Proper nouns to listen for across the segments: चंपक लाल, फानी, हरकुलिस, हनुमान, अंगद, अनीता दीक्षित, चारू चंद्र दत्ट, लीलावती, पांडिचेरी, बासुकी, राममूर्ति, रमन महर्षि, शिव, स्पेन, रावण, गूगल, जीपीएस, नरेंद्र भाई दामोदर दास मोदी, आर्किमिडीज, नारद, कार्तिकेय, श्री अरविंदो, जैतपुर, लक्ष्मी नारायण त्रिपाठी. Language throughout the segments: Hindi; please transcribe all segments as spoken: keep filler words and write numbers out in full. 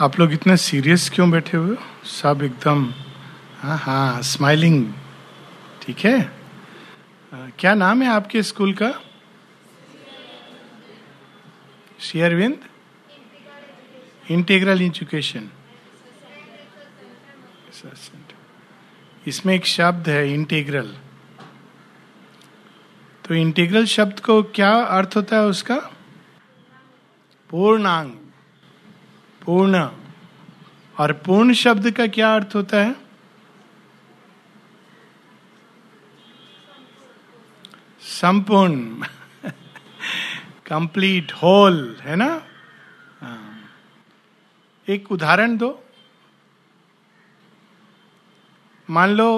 आप लोग इतने सीरियस क्यों बैठे हुए हो? सब एकदम हाँ हाँ स्माइलिंग। ठीक है, क्या नाम है आपके स्कूल का? Shri Arvind integral education. इसमें एक शब्द है इंटीग्रल, तो इंटीग्रल शब्द को क्या अर्थ होता है उसका? पूर्णांग, पूर्ण। और पूर्ण शब्द का क्या अर्थ होता है? संपूर्ण, कंप्लीट, होल, है ना? एक उदाहरण दो। मान लो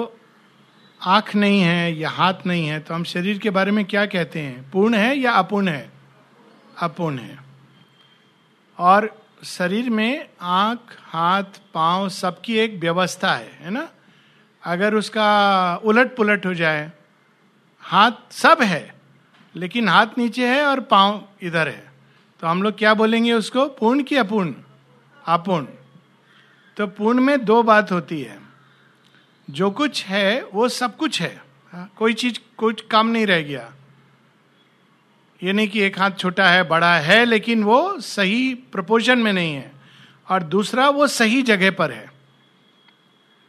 आंख नहीं है या हाथ नहीं है, तो हम शरीर के बारे में क्या कहते हैं? पूर्ण है या अपूर्ण है? अपूर्ण है। और शरीर में आंख, हाथ, पांव सबकी एक व्यवस्था है, है ना? अगर उसका उलट पुलट हो जाए, हाथ सब है लेकिन हाथ नीचे है और पांव इधर है, तो हम लोग क्या बोलेंगे उसको, पूर्ण कि अपूर्ण? अपूर्ण। तो पूर्ण में दो बात होती है, जो कुछ है वो सब कुछ है, कोई चीज कुछ काम नहीं रह गया। ये नहीं कि एक हाथ छोटा है बड़ा है लेकिन वो सही प्रोपोर्शन में नहीं है, और दूसरा वो सही जगह पर है,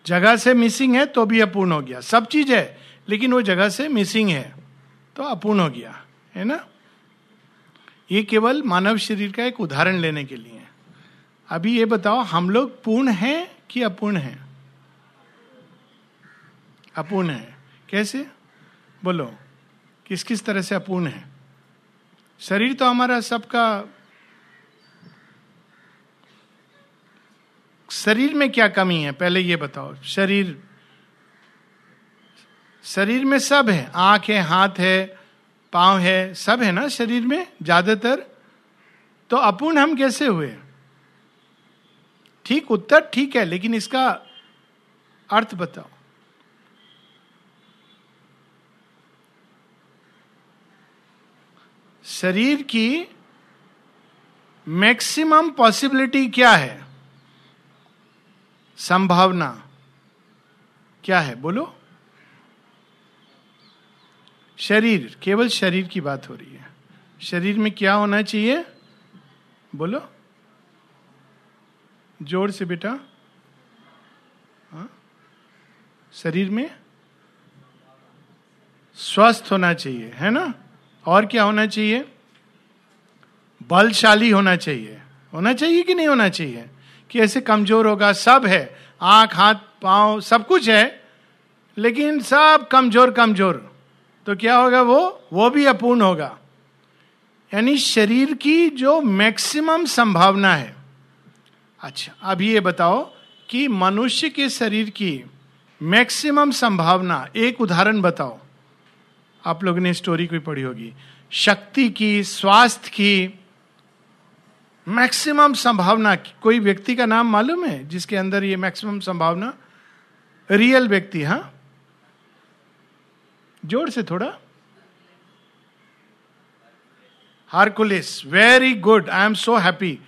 जगह से मिसिंग है तो भी अपूर्ण हो गया। सब चीज है लेकिन वो जगह से मिसिंग है तो अपूर्ण हो गया, है ना? ये केवल मानव शरीर का एक उदाहरण लेने के लिए। अभी ये बताओ हम लोग पूर्ण हैं कि अपूर्ण हैं? अपूर्ण है। कैसे बोलो, किस किस तरह से अपूर्ण है? शरीर तो हमारा सबका, शरीर में क्या कमी है पहले ये बताओ। शरीर शरीर में सब है, आंख है, हाथ है, पांव है, सब है ना शरीर में ज्यादातर, तो अपूर्ण हम कैसे हुए? ठीक, उत्तर ठीक है लेकिन इसका अर्थ बताओ। शरीर की मैक्सिमम पॉसिबिलिटी क्या है? संभावना क्या है बोलो? शरीर, केवल शरीर की बात हो रही है। शरीर में क्या होना चाहिए बोलो जोर से बेटा? हाँ, शरीर में स्वस्थ होना चाहिए, है ना? और क्या होना चाहिए? बलशाली होना चाहिए। होना चाहिए कि नहीं होना चाहिए? कि ऐसे कमजोर होगा, सब है, आंख, हाथ, पांव सब कुछ है लेकिन सब कमजोर कमजोर, तो क्या होगा? वो वो भी अपूर्ण होगा। यानी शरीर की जो मैक्सिमम संभावना है। अच्छा, अब ये बताओ कि मनुष्य के शरीर की मैक्सिमम संभावना, एक उदाहरण बताओ। आप लोगों ने स्टोरी कोई पढ़ी होगी, शक्ति की, स्वास्थ्य की मैक्सिमम संभावना। कोई व्यक्ति का नाम मालूम है जिसके अंदर ये मैक्सिमम संभावना? रियल व्यक्ति, हाँ जोर से थोड़ा। हरकुलिस, very good, I am so happy.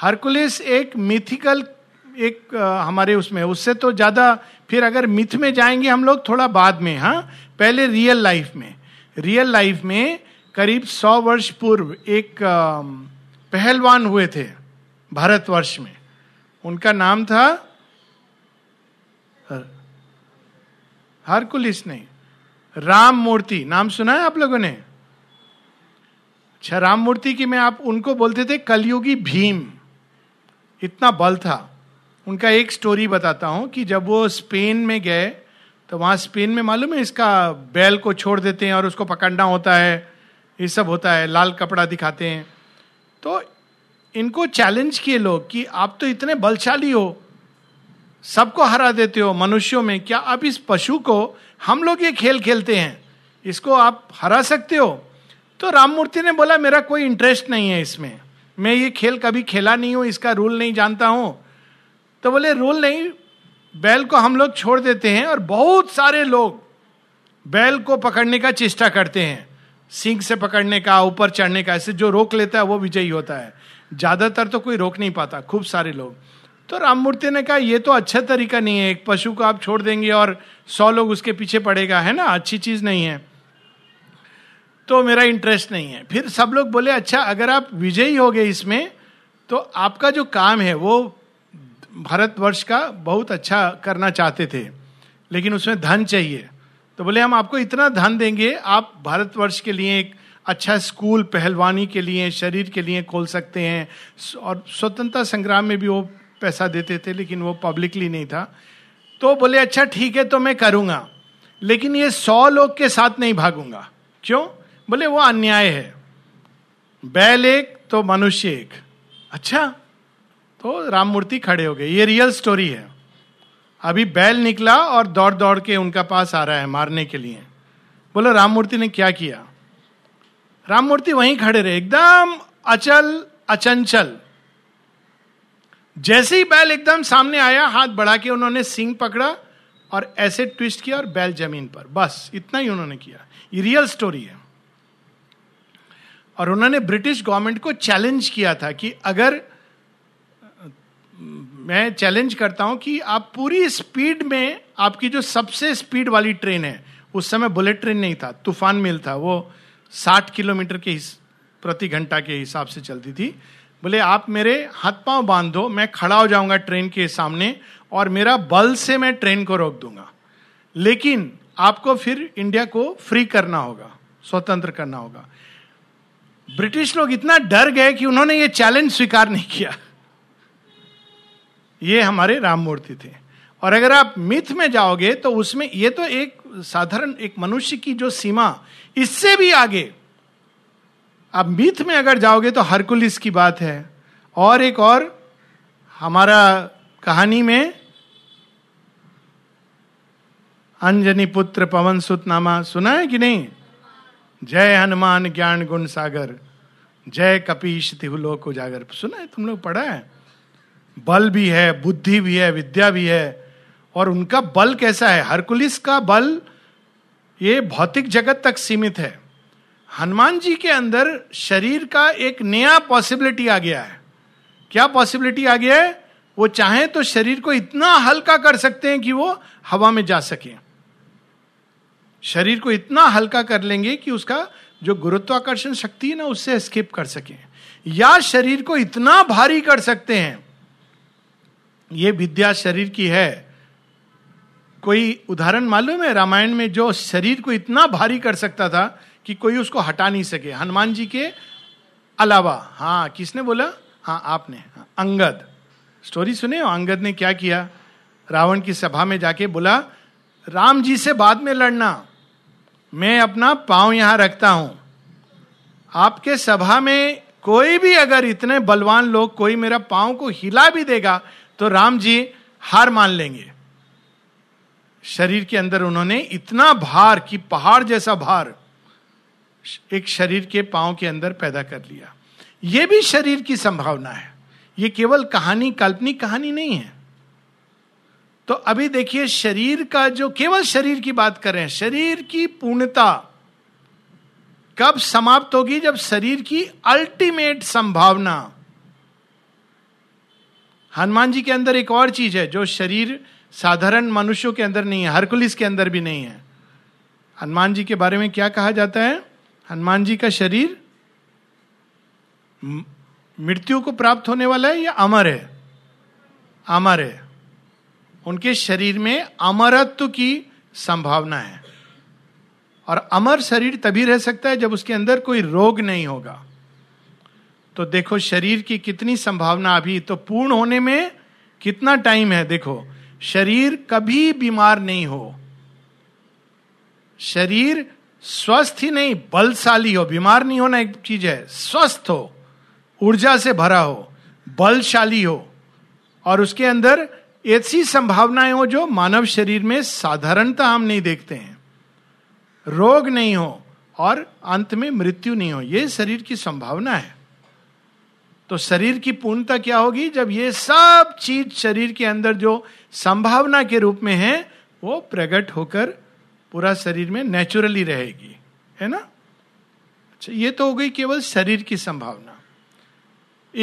हरकुलिस एक मिथिकल, एक आ, हमारे उसमें, उससे तो ज्यादा, फिर अगर मिथ में जाएंगे हम लोग थोड़ा बाद में, हाँ पहले रियल लाइफ में। रियल लाइफ में करीब सौ वर्ष पूर्व एक पहलवान हुए थे भारतवर्ष में, उनका नाम था हरकुलिस नहीं, राममूर्ति। नाम सुना है आप लोगों ने? अच्छा, राममूर्ति की, मैं आप उनको बोलते थे कलयुगी भीम, इतना बल था उनका। एक स्टोरी बताता हूं कि जब वो स्पेन में गए तो वहाँ स्पेन में मालूम है इसका बैल को छोड़ देते हैं और उसको पकड़ना होता है, ये सब होता है, लाल कपड़ा दिखाते हैं। तो इनको चैलेंज किए लोग कि आप तो इतने बलशाली हो, सबको हरा देते हो मनुष्यों में, क्या आप इस पशु को, हम लोग ये खेल खेलते हैं, इसको आप हरा सकते हो? तो राममूर्ति ने बोला मेरा कोई इंटरेस्ट नहीं है इसमें, मैं ये खेल कभी खेला नहीं हूँ, इसका रूल नहीं जानता हूँ। तो बोले रूल नहीं, बैल को हम लोग छोड़ देते हैं और बहुत सारे लोग बैल को पकड़ने का चेष्टा करते हैं, सींग से पकड़ने का, ऊपर चढ़ने का, ऐसे जो रोक लेता है वो विजयी होता है। ज्यादातर तो कोई रोक नहीं पाता, खूब सारे लोग। तो राममूर्ति ने कहा यह तो अच्छा तरीका नहीं है, एक पशु को आप छोड़ देंगे और सौ लोग उसके पीछे पड़ेगा, है ना, अच्छी चीज नहीं है, तो मेरा इंटरेस्ट नहीं है। फिर सब लोग बोले अच्छा अगर आप विजयी हो गए इसमें तो आपका जो काम है वो भारतवर्ष का बहुत अच्छा करना चाहते थे, लेकिन उसमें धन चाहिए, तो बोले हम आपको इतना धन देंगे आप भारतवर्ष के लिए एक अच्छा स्कूल पहलवानी के लिए, शरीर के लिए खोल सकते हैं। और स्वतंत्रता संग्राम में भी वो पैसा देते थे लेकिन वो पब्लिकली नहीं था। तो बोले अच्छा ठीक है तो मैं करूँगा, लेकिन ये सौ लोग के साथ नहीं भागूंगा। क्यों? बोले वो अन्याय है, बैल एक तो मनुष्य एक। अच्छा, तो राममूर्ति खड़े हो गए, ये रियल स्टोरी है। अभी बैल निकला और दौड़ दौड़ के उनका पास आ रहा है मारने के लिए। बोलो राममूर्ति ने क्या किया? राममूर्ति वहीं खड़े रहे, एकदम अचल अचंचल। जैसे ही बैल एकदम सामने आया, हाथ बढ़ा के उन्होंने सींग पकड़ा और ऐसे ट्विस्ट किया और बैल जमीन पर। बस इतना ही उन्होंने किया, ये रियल स्टोरी है। और उन्होंने ब्रिटिश गवर्नमेंट को चैलेंज किया था कि अगर मैं चैलेंज करता हूं कि आप पूरी स्पीड में, आपकी जो सबसे स्पीड वाली ट्रेन है, उस समय बुलेट ट्रेन नहीं था, तूफान मेल था, वो साठ किलोमीटर के प्रति घंटा के हिसाब से चलती थी। बोले आप मेरे हाथ पांव बांध दो, मैं खड़ा हो जाऊंगा ट्रेन के सामने और मेरा बल से मैं ट्रेन को रोक दूंगा, लेकिन आपको फिर इंडिया को फ्री करना होगा, स्वतंत्र करना होगा। ब्रिटिश लोग इतना डर गए कि उन्होंने ये चैलेंज स्वीकार नहीं किया। ये हमारे राममूर्ति थे। और अगर आप मिथ में जाओगे तो उसमें ये तो एक साधारण एक मनुष्य की जो सीमा, इससे भी आगे। आप मिथ में अगर जाओगे तो हरकुलिस की बात है, और एक और हमारा कहानी में अंजनी पुत्र पवन सुत नामा, सुना है कि नहीं? जय हनुमान ज्ञान गुण सागर, जय कपीश तिहुलोक उजागर, सुना है, तुम लोग पढ़ा है। बल भी है, बुद्धि भी है, विद्या भी है। और उनका बल कैसा है? हरकुलिस का बल ये भौतिक जगत तक सीमित है, हनुमान जी के अंदर शरीर का एक नया पॉसिबिलिटी आ गया है। क्या पॉसिबिलिटी आ गया है? वो चाहे तो शरीर को इतना हल्का कर सकते हैं कि वो हवा में जा सके। शरीर को इतना हल्का कर लेंगे कि उसका जो गुरुत्वाकर्षण शक्ति है ना, उससे एस्केप कर सके, या शरीर को इतना भारी कर सकते हैं। ये विद्या शरीर की है। कोई उदाहरण मालूम है रामायण में, जो शरीर को इतना भारी कर सकता था कि कोई उसको हटा नहीं सके, हनुमान जी के अलावा। हाँ, किसने बोला? हाँ, आपने। हाँ, अंगद। स्टोरी सुने हो? अंगद ने क्या किया? रावण की सभा में जाके बोला, राम जी से बाद में लड़ना, मैं अपना पांव यहां रखता हूं, आपके सभा में कोई भी अगर इतने बलवान लोग कोई मेरा पांव को हिला भी देगा तो राम जी हार मान लेंगे। शरीर के अंदर उन्होंने इतना भार कि पहाड़ जैसा भार एक शरीर के पांव के अंदर पैदा कर लिया। यह भी शरीर की संभावना है, यह केवल कहानी, काल्पनिक कहानी नहीं है। तो अभी देखिए शरीर का, जो केवल शरीर की बात कर रहे हैं, शरीर की पूर्णता कब समाप्त होगी? जब शरीर की अल्टीमेट संभावना। हनुमान जी के अंदर एक और चीज है जो शरीर साधारण मनुष्यों के अंदर नहीं है, हरकुलिस के अंदर भी नहीं है। हनुमान जी के बारे में क्या कहा जाता है? हनुमान जी का शरीर मृत्यु को प्राप्त होने वाला है या अमर है? अमर है। उनके शरीर में अमरत्व की संभावना है। और अमर शरीर तभी रह सकता है जब उसके अंदर कोई रोग नहीं होगा। तो देखो शरीर की कितनी संभावना। अभी तो पूर्ण होने में कितना टाइम है। देखो शरीर कभी बीमार नहीं हो, शरीर स्वस्थ ही नहीं बलशाली हो। बीमार नहीं होना एक चीज है, स्वस्थ हो, ऊर्जा से भरा हो, बलशाली हो, और उसके अंदर ऐसी संभावनाएं हो जो मानव शरीर में साधारणतः हम नहीं देखते हैं। रोग नहीं हो और अंत में मृत्यु नहीं हो, ये शरीर की संभावना है। तो शरीर की पूर्णता क्या होगी? जब ये सब चीज शरीर के अंदर जो संभावना के रूप में है वो प्रकट होकर पूरा शरीर में नेचुरली रहेगी, है ना। अच्छा, ये तो हो गई केवल शरीर की संभावना।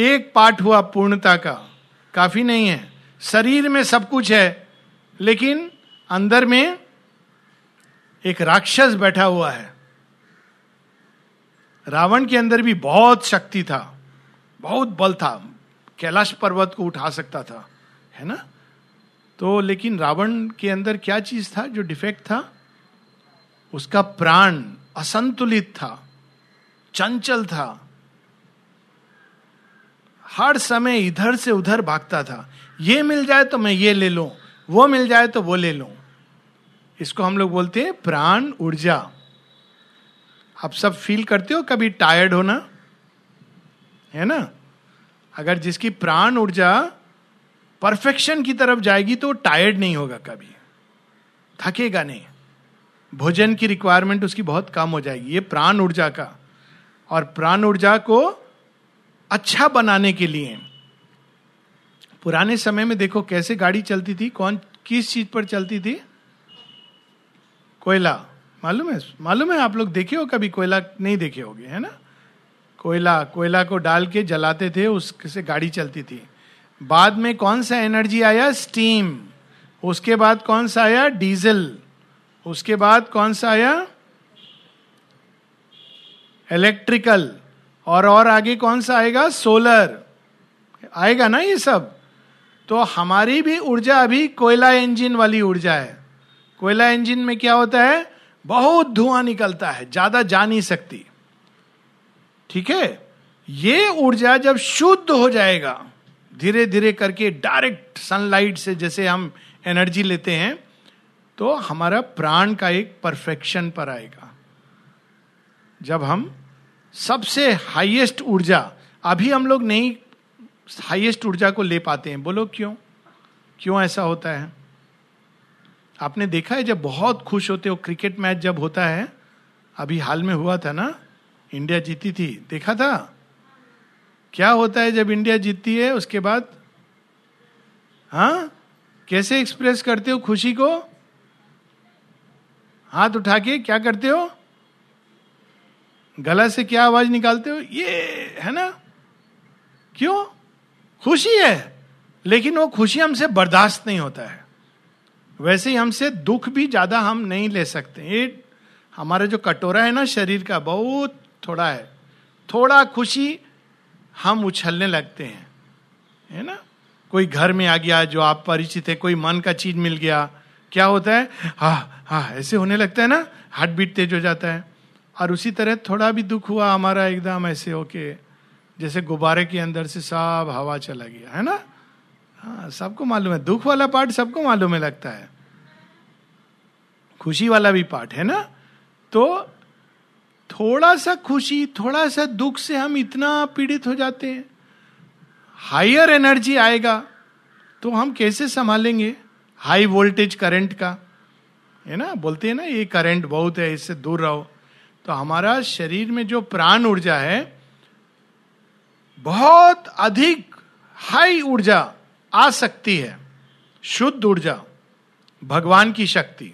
एक पाठ हुआ पूर्णता का, काफी नहीं है। शरीर में सब कुछ है लेकिन अंदर में एक राक्षस बैठा हुआ है। रावण के अंदर भी बहुत शक्ति था, बहुत बल था, कैलाश पर्वत को उठा सकता था, है ना। तो लेकिन रावण के अंदर क्या चीज था जो डिफेक्ट था? उसका प्राण असंतुलित था, चंचल था, हर समय इधर से उधर भागता था। ये मिल जाए तो मैं ये ले लूं, वो मिल जाए तो वो ले लूं। इसको हम लोग बोलते हैं प्राण ऊर्जा। आप सब फील करते हो कभी टायर्ड होना, है ना। अगर जिसकी प्राण ऊर्जा परफेक्शन की तरफ जाएगी तो टायर्ड नहीं होगा, कभी थकेगा नहीं। भोजन की रिक्वायरमेंट उसकी बहुत कम हो जाएगी। ये प्राण ऊर्जा का, और प्राण ऊर्जा को अच्छा बनाने के लिए पुराने समय में देखो कैसे गाड़ी चलती थी। कौन किस चीज पर चलती थी? कोयला। मालूम है मालूम है आप लोग देखे हो कभी? कोयला नहीं देखे होगे, है ना। कोयला कोयला को डाल के जलाते थे, उससे गाड़ी चलती थी। बाद में कौन सा एनर्जी आया? स्टीम। उसके बाद कौन सा आया? डीजल। उसके बाद कौन सा आया? इलेक्ट्रिकल। और और आगे कौन सा आएगा? सोलर आएगा ना। ये सब तो हमारी भी ऊर्जा अभी कोयला इंजन वाली ऊर्जा है। कोयला इंजन में क्या होता है? बहुत धुआं निकलता है, ज्यादा जा नहीं सकती, ठीक है। ये ऊर्जा जब शुद्ध हो जाएगा धीरे धीरे करके, डायरेक्ट सनलाइट से जैसे हम एनर्जी लेते हैं, तो हमारा प्राण का एक परफेक्शन पर आएगा। जब हम सबसे हाईएस्ट ऊर्जा, अभी हम लोग नहीं हाईएस्ट ऊर्जा को ले पाते हैं। बोलो क्यों क्यों ऐसा होता है? आपने देखा है जब बहुत खुश होते हो, क्रिकेट मैच जब होता है, अभी हाल में हुआ था ना, इंडिया जीती थी, देखा था? क्या होता है जब इंडिया जीतती है उसके बाद? हाँ, कैसे एक्सप्रेस करते हो खुशी को? हाथ उठा के क्या करते हो? गला से क्या आवाज निकालते हो? ये, है ना। क्यों? खुशी है, लेकिन वो खुशी हमसे बर्दाश्त नहीं होता है। वैसे ही हमसे दुख भी ज्यादा हम नहीं ले सकते। ये हमारा जो कटोरा है ना शरीर का, बहुत थोड़ा है, थोड़ा खुशी हम उछलने लगते हैं, है ना। कोई घर में आ गया जो आप परिचित है, कोई मन का चीज मिल गया, क्या होता है? हाँ हाँ ऐसे होने लगता है ना, हार्ट बीट तेज हो जाता है। और उसी तरह थोड़ा भी दुख हुआ हमारा, एकदम ऐसे होके जैसे गुब्बारे के अंदर से सब हवा चला गया, है ना। हाँ, सबको मालूम है दुख वाला पार्ट, सबको मालूम है लगता है, खुशी वाला भी पार्ट, है ना। तो थोड़ा सा खुशी, थोड़ा सा दुख से हम इतना पीड़ित हो जाते हैं। हायर एनर्जी आएगा तो हम कैसे संभालेंगे? हाई वोल्टेज करंट का, है ना। बोलते हैं ना ये करंट बहुत है, इससे दूर रहो। तो हमारा शरीर में जो प्राण ऊर्जा है, बहुत अधिक हाई ऊर्जा आ सकती है, शुद्ध ऊर्जा, भगवान की शक्ति।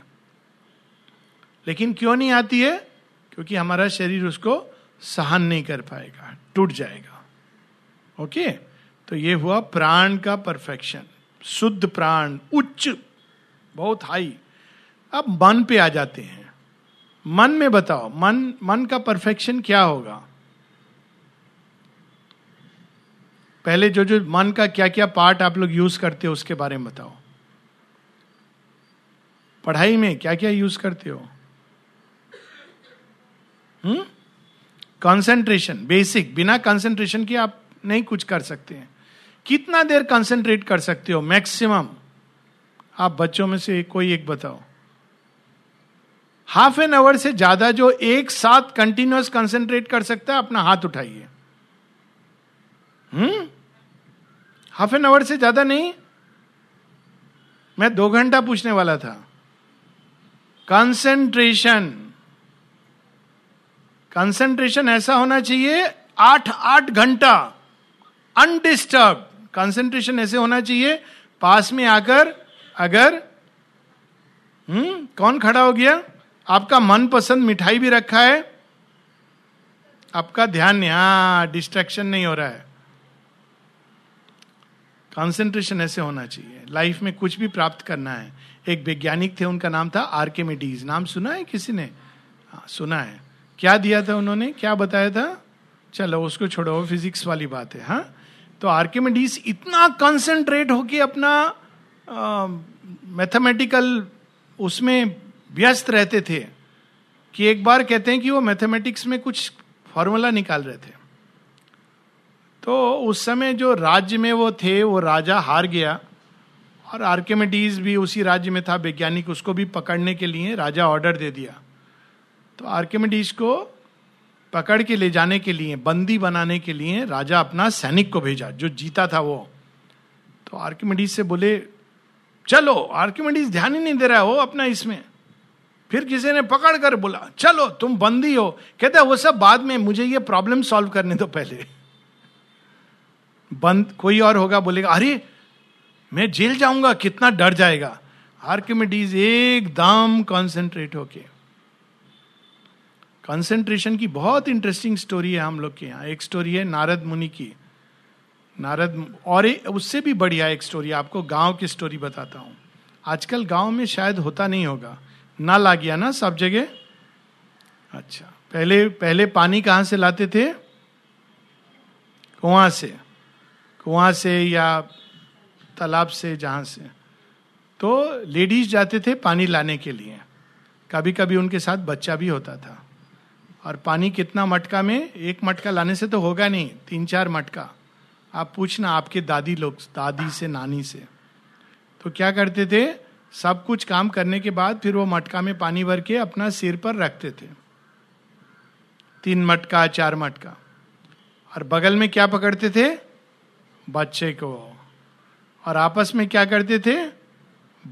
लेकिन क्यों नहीं आती है? क्योंकि हमारा शरीर उसको सहन नहीं कर पाएगा, टूट जाएगा। ओके, तो ये हुआ प्राण का परफेक्शन, शुद्ध प्राण, उच्च, बहुत हाई। अब मन पे आ जाते हैं। मन में बताओ, मन मन का परफेक्शन क्या होगा? पहले जो जो मन का क्या क्या पार्ट आप लोग यूज करते हो उसके बारे में बताओ। पढ़ाई में क्या क्या यूज करते हो? हम्म कंसंट्रेशन, बेसिक। बिना कंसंट्रेशन के आप नहीं कुछ कर सकते हैं। कितना देर कंसंट्रेट कर सकते हो मैक्सिमम? आप बच्चों में से कोई एक बताओ। हाफ एन आवर से ज्यादा जो एक साथ कंटिन्यूअस कंसंट्रेट कर सकता है, अपना हाथ उठाइए। हम्म हाफ एन आवर से ज्यादा नहीं। मैं दो घंटा पूछने वाला था। कंसंट्रेशन कंसंट्रेशन ऐसा होना चाहिए आठ आठ घंटा अनडिस्टर्ब। कंसंट्रेशन ऐसे होना चाहिए पास में आकर, अगर हम्म कौन खड़ा हो गया, आपका मनपसंद मिठाई भी रखा है, आपका ध्यान यहाँ डिस्ट्रैक्शन नहीं हो रहा है। कंसंट्रेशन ऐसे होना चाहिए लाइफ में, कुछ भी प्राप्त करना है। एक वैज्ञानिक थे, उनका नाम था आर्किमिडीज। नाम सुना है किसी ने? हाँ, सुना है। क्या दिया था उन्होंने, क्या बताया था? चलो उसको छोड़ो, फिजिक्स वाली बात है। हाँ, तो आर्किमिडीज इतना कंसंट्रेट होके अपना मैथमेटिकल उसमें व्यस्त रहते थे कि एक बार कहते हैं कि वो मैथमेटिक्स में कुछ फॉर्मूला निकाल रहे थे। तो उस समय जो राज्य में वो थे, वो राजा हार गया और आर्किमिडीज भी उसी राज्य में था वैज्ञानिक, उसको भी पकड़ने के लिए राजा ऑर्डर दे दिया। तो आर्किमिडीज को पकड़ के ले जाने के लिए, बंदी बनाने के लिए राजा अपना सैनिक को भेजा, जो जीता था वो। तो आर्किमिडीज से बोले चलो, आर्किमिडीज ध्यान ही नहीं दे रहा हो अपना इसमें। फिर किसी ने पकड़ कर बोला चलो तुम बंदी हो। कहता वो सब बाद में, मुझे ये प्रॉब्लम सॉल्व करने दो पहले। बंद कोई और होगा बोलेगा अरे मैं जेल जाऊंगा, कितना डर जाएगा। आर्किमिडीज एकदम कॉन्सेंट्रेट होके। कंसंट्रेशन की बहुत इंटरेस्टिंग स्टोरी है हम लोग के यहाँ। एक स्टोरी है नारद मुनि की, नारद, और उससे भी बढ़िया एक स्टोरी आपको गांव की स्टोरी बताता हूँ। आजकल गांव में शायद होता नहीं होगा, नल आ गया ना सब जगह। अच्छा, पहले पहले पानी कहाँ से लाते थे? कुआं से, कुआं से या तालाब से, जहाँ से। तो लेडीज जाते थे पानी लाने के लिए, कभी कभी उनके साथ बच्चा भी होता था। और पानी कितना मटका में, एक मटका लाने से तो होगा नहीं, तीन चार मटका। आप पूछना आपके दादी लोग, दादी से, नानी से। तो क्या करते थे, सब कुछ काम करने के बाद फिर वो मटका में पानी भर के अपना सिर पर रखते थे, तीन मटका चार मटका। और बगल में क्या पकड़ते थे? बच्चे को। और आपस में क्या करते थे?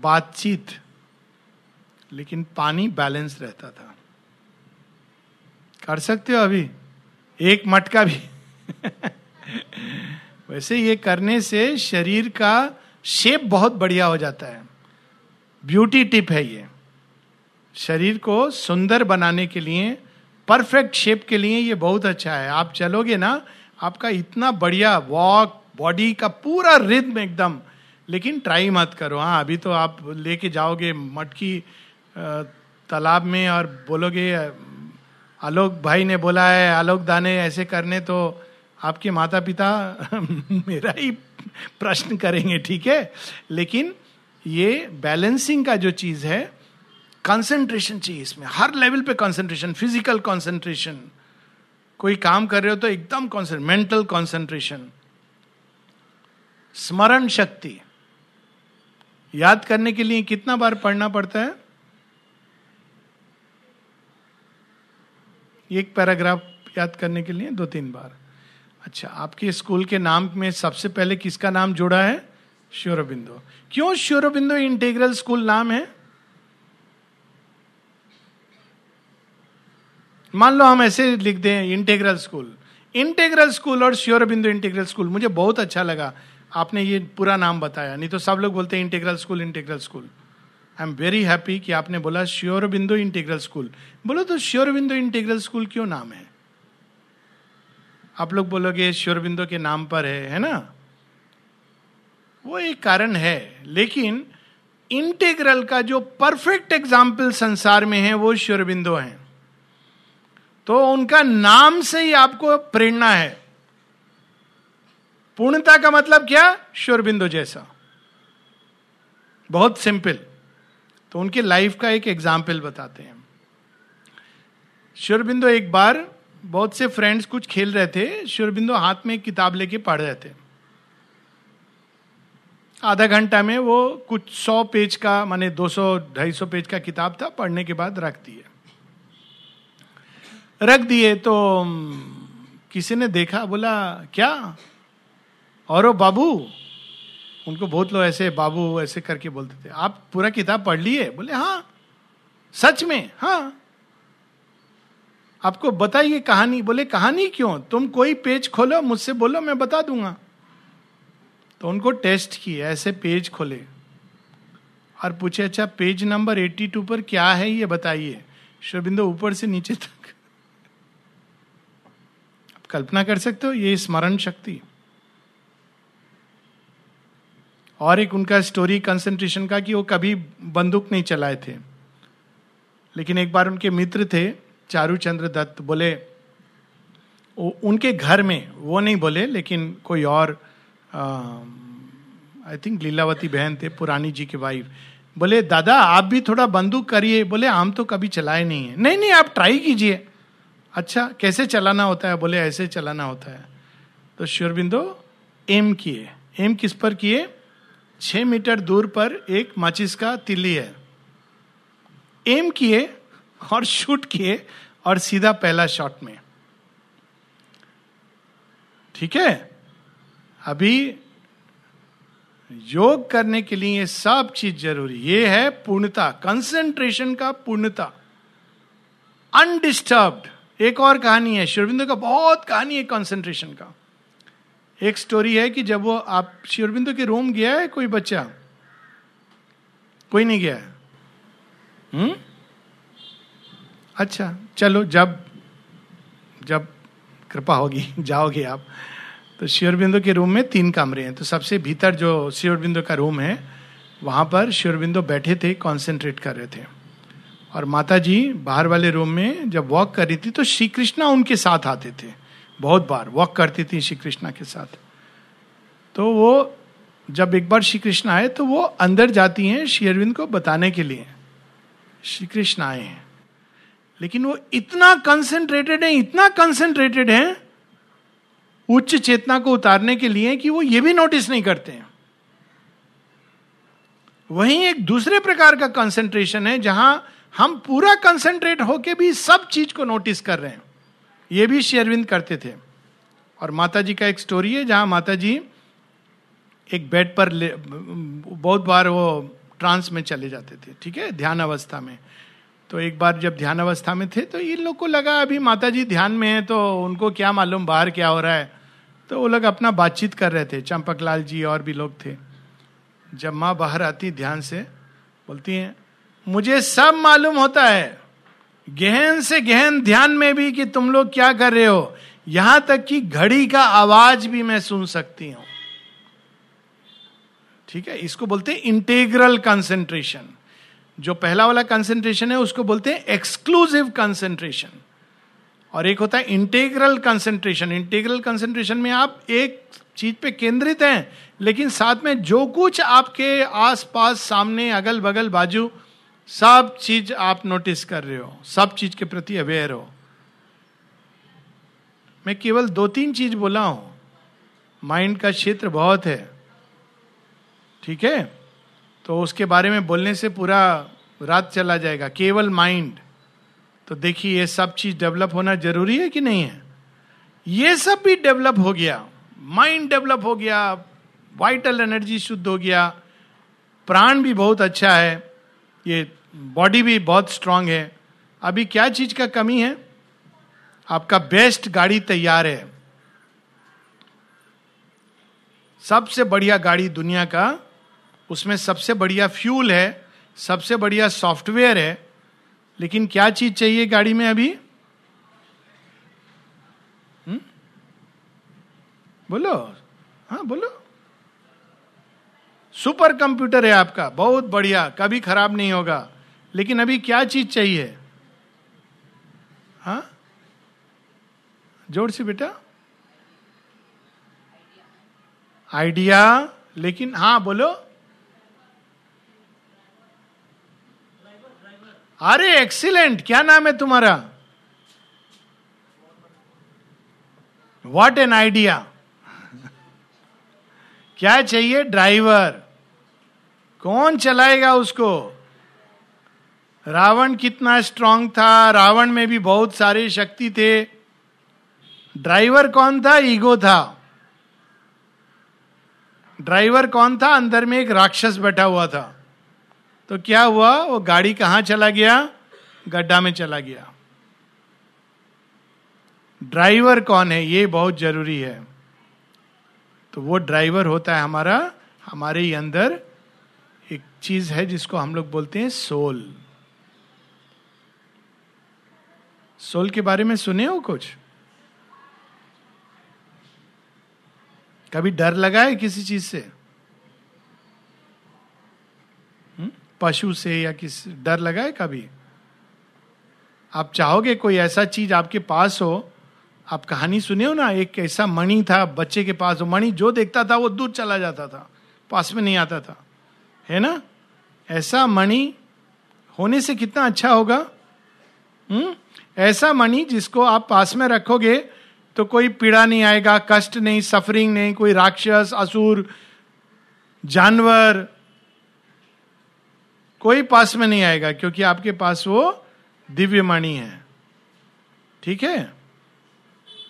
बातचीत। लेकिन पानी बैलेंस रहता था। कर सकते हो अभी एक मटका भी? वैसे ये करने से शरीर का शेप बहुत बढ़िया हो जाता है। ब्यूटी टिप है ये, शरीर को सुंदर बनाने के लिए, परफेक्ट शेप के लिए ये बहुत अच्छा है। आप चलोगे ना, आपका इतना बढ़िया वॉक, बॉडी का पूरा रिदम एकदम। लेकिन ट्राई मत करो। हाँ, अभी तो आप लेके जाओगे मटकी तालाब में और बोलोगे आलोक भाई ने बोला है, आलोक दाने ऐसे करने, तो आपके माता पिता मेरा ही प्रश्न करेंगे, ठीक है। लेकिन ये बैलेंसिंग का जो चीज़ है, कंसंट्रेशन चाहिए इसमें, हर लेवल पे कंसंट्रेशन, फिजिकल कंसंट्रेशन, कोई काम कर रहे हो तो एकदम कंसंट्रेशन, मेंटल कंसंट्रेशन, स्मरण शक्ति। याद करने के लिए कितना बार पढ़ना पड़ता है? एक पैराग्राफ याद करने के लिए दो तीन बार। अच्छा, आपके स्कूल के नाम में सबसे पहले किसका नाम जोड़ा है? श्री अरविंदो। क्यों श्री अरविंदो इंटीग्रल स्कूल नाम है? मान लो हम ऐसे लिख दें इंटीग्रल स्कूल, इंटीग्रल स्कूल और श्री अरविंदो इंटीग्रल स्कूल। मुझे बहुत अच्छा लगा आपने ये पूरा नाम बताया, नहीं तो सब लोग बोलते हैं integral school integral school. I am very happy कि आपने बोला श्री अरविंदो इंटीग्रल स्कूल। बोलो तो श्री अरविंदो इंटीग्रल स्कूल क्यों नाम है? आप लोग बोलोगे श्री अरविंदो के नाम पर है, है ना? वो एक कारण है। लेकिन इंटीग्रल का जो परफेक्ट एग्जाम्पल संसार में है वो श्री अरविंदो हैं। तो उनका नाम से ही आपको प्रेरणा है। पूर्णता का मतलब क्या? श्री अरविंदो जैसा। बहुत सिंपल। तो उनके लाइफ का एक एग्जाम्पल बताते हैं। श्री अरविंदो एक बार, बहुत से फ्रेंड्स कुछ खेल रहे थे, श्री अरविंदो हाथ में एक किताब लेके पढ़ रहे थे। आधा घंटा में वो कुछ सौ पेज का, माने दो सौ ढाई सौ पेज का किताब था, पढ़ने के बाद रख दिए। रख दिए तो किसी ने देखा, बोला क्या और ओ बाबू, उनको बहुत लोग ऐसे बाबू ऐसे करके बोलते थे, आप पूरा किताब पढ़ लिए? बोले हाँ, सच में? हाँ, आपको बताइए कहानी। बोले कहानी क्यों, तुम कोई पेज खोलो, मुझसे बोलो, मैं बता दूंगा। तो उनको टेस्ट किया, ऐसे पेज खोले और पूछे अच्छा पेज नंबर बयासी पर क्या है ये बताइए। श्री अरविंदो ऊपर से नीचे तक। आप कल्पना कर सकते हो, ये स्मरण शक्ति। और एक उनका स्टोरी कंसंट्रेशन का कि वो कभी बंदूक नहीं चलाए थे, लेकिन एक बार उनके मित्र थे चारू चंद्र दत्त, बोले उनके घर में, वो नहीं बोले लेकिन कोई और, आई थिंक लीलावती बहन थे पुरानी जी के वाइफ, बोले दादा आप भी थोड़ा बंदूक करिए। बोले हम तो कभी चलाए नहीं है। नहीं नहीं आप ट्राई कीजिए। अच्छा कैसे चलाना होता है? बोले ऐसे चलाना होता है। तो श्री अरविंदो एम किए। एम किस पर किए? छः मीटर दूर पर एक माचिस का तिल्ली है, एम किए और शूट किए और सीधा पहला शॉट में। ठीक है, अभी योग करने के लिए ये सब चीज जरूरी। ये है पूर्णता, कंसंट्रेशन का पूर्णता, अनडिस्टर्ब्ड। एक और कहानी है, श्री अरविंदो का बहुत कहानी है कंसंट्रेशन का। एक स्टोरी है कि जब वो आप श्री अरविंदो के रूम गया है कोई बच्चा, कोई नहीं गया है। हम्म अच्छा चलो, जब जब कृपा होगी जाओगे आप। तो श्री अरविंदो के रूम में तीन कमरे हैं, तो सबसे भीतर जो श्री अरविंदो का रूम है वहाँ पर श्री अरविंदो बैठे थे, कंसंट्रेट कर रहे थे। और माता जी बाहर वाले रूम में जब वॉक कर रही थी तो श्री कृष्णा उनके साथ आते थे, बहुत बार वॉक करती थी श्री कृष्णा के साथ। तो वो जब एक बार श्री कृष्ण आए तो वो अंदर जाती हैं श्री अरविंद को बताने के लिए श्री कृष्ण आए हैं, लेकिन वो इतना कंसंट्रेटेड है, इतना कंसंट्रेटेड है उच्च चेतना को उतारने के लिए कि वो ये भी नोटिस नहीं करते हैं। वहीं एक दूसरे प्रकार का कंसंट्रेशन है जहां हम पूरा कंसंट्रेट होके भी सब चीज को नोटिस कर रहे हैं। ये भी श्री अरविंद करते थे। और माता जी का एक स्टोरी है जहां माता जी एक बेड पर बहुत बार वो ट्रांस में चले जाते थे, ठीक है, ध्यान अवस्था में। तो एक बार जब ध्यान अवस्था में थे तो इन लोग को लगा अभी माता जी ध्यान में है, तो उनको क्या मालूम बाहर क्या हो रहा है। तो वो लोग अपना बातचीत कर रहे थे, चंपक लाल जी और भी लोग थे। जब माँ बाहर आती ध्यान से, बोलती हैं मुझे सब मालूम होता है, गहन से गहन ध्यान में भी, कि तुम लोग क्या कर रहे हो, यहां तक कि घड़ी का आवाज भी मैं सुन सकती हूँ। ठीक है, इसको बोलते हैं इंटेग्रल कंसंट्रेशन। जो पहला वाला कंसंट्रेशन है उसको बोलते हैं एक्सक्लूसिव कंसंट्रेशन, और एक होता है इंटीग्रल कंसंट्रेशन। इंटीग्रल कंसंट्रेशन में आप एक चीज पे केंद्रित हैं, लेकिन साथ में जो कुछ आपके आसपास, सामने, अगल बगल, बाजू, सब चीज आप नोटिस कर रहे हो, सब चीज के प्रति अवेयर हो। मैं केवल दो तीन चीज बोला हूं, माइंड का क्षेत्र बहुत है, ठीक है, तो उसके बारे में बोलने से पूरा रात चला जाएगा, केवल माइंड। तो देखिए ये सब चीज डेवलप होना जरूरी है कि नहीं है। ये सब भी डेवलप हो गया, माइंड डेवलप हो गया, वाइटल एनर्जी शुद्ध हो गया, प्राण भी बहुत अच्छा है, ये बॉडी भी बहुत स्ट्रांग है। अभी क्या चीज का कमी है? आपका बेस्ट गाड़ी तैयार है, सबसे बढ़िया गाड़ी दुनिया का, उसमें सबसे बढ़िया फ्यूल है, सबसे बढ़िया सॉफ्टवेयर है, लेकिन क्या चीज चाहिए गाड़ी में अभी? हुँ? बोलो, हाँ बोलो। सुपर कंप्यूटर है आपका, बहुत बढ़िया, कभी खराब नहीं होगा, लेकिन अभी क्या चीज चाहिए? हाँ जोर से बेटा, आइडिया, लेकिन हाँ बोलो। अरे एक्सीलेंट, क्या नाम है तुम्हारा? What an idea. क्या चाहिए? ड्राइवर। कौन चलाएगा उसको? रावण कितना स्ट्रांग था, रावण में भी बहुत सारे शक्ति थे, ड्राइवर कौन था? ईगो था। ड्राइवर कौन था? अंदर में एक राक्षस बैठा हुआ था। तो क्या हुआ? वो गाड़ी कहां चला गया? गड्ढा में चला गया। ड्राइवर कौन है, ये बहुत जरूरी है। तो वो ड्राइवर होता है हमारा, हमारे ही अंदर एक चीज है जिसको हम लोग बोलते हैं सोल। सोल के बारे में सुने हो कुछ? कभी डर लगा है किसी चीज से? पशु से या किस डर लगा है कभी? आप चाहोगे कोई ऐसा चीज आपके पास हो। आप कहानी सुने हो ना, एक ऐसा मणि था बच्चे के पास, वो मणि जो देखता था वो दूर चला जाता था, पास में नहीं आता था, है ना? ऐसा मणि होने से कितना अच्छा होगा। हम्म ऐसा मणि जिसको आप पास में रखोगे तो कोई पीड़ा नहीं आएगा, कष्ट नहीं, सफरिंग नहीं, कोई राक्षस, असुर, जानवर कोई पास में नहीं आएगा, क्योंकि आपके पास वो दिव्य मणि है। ठीक है,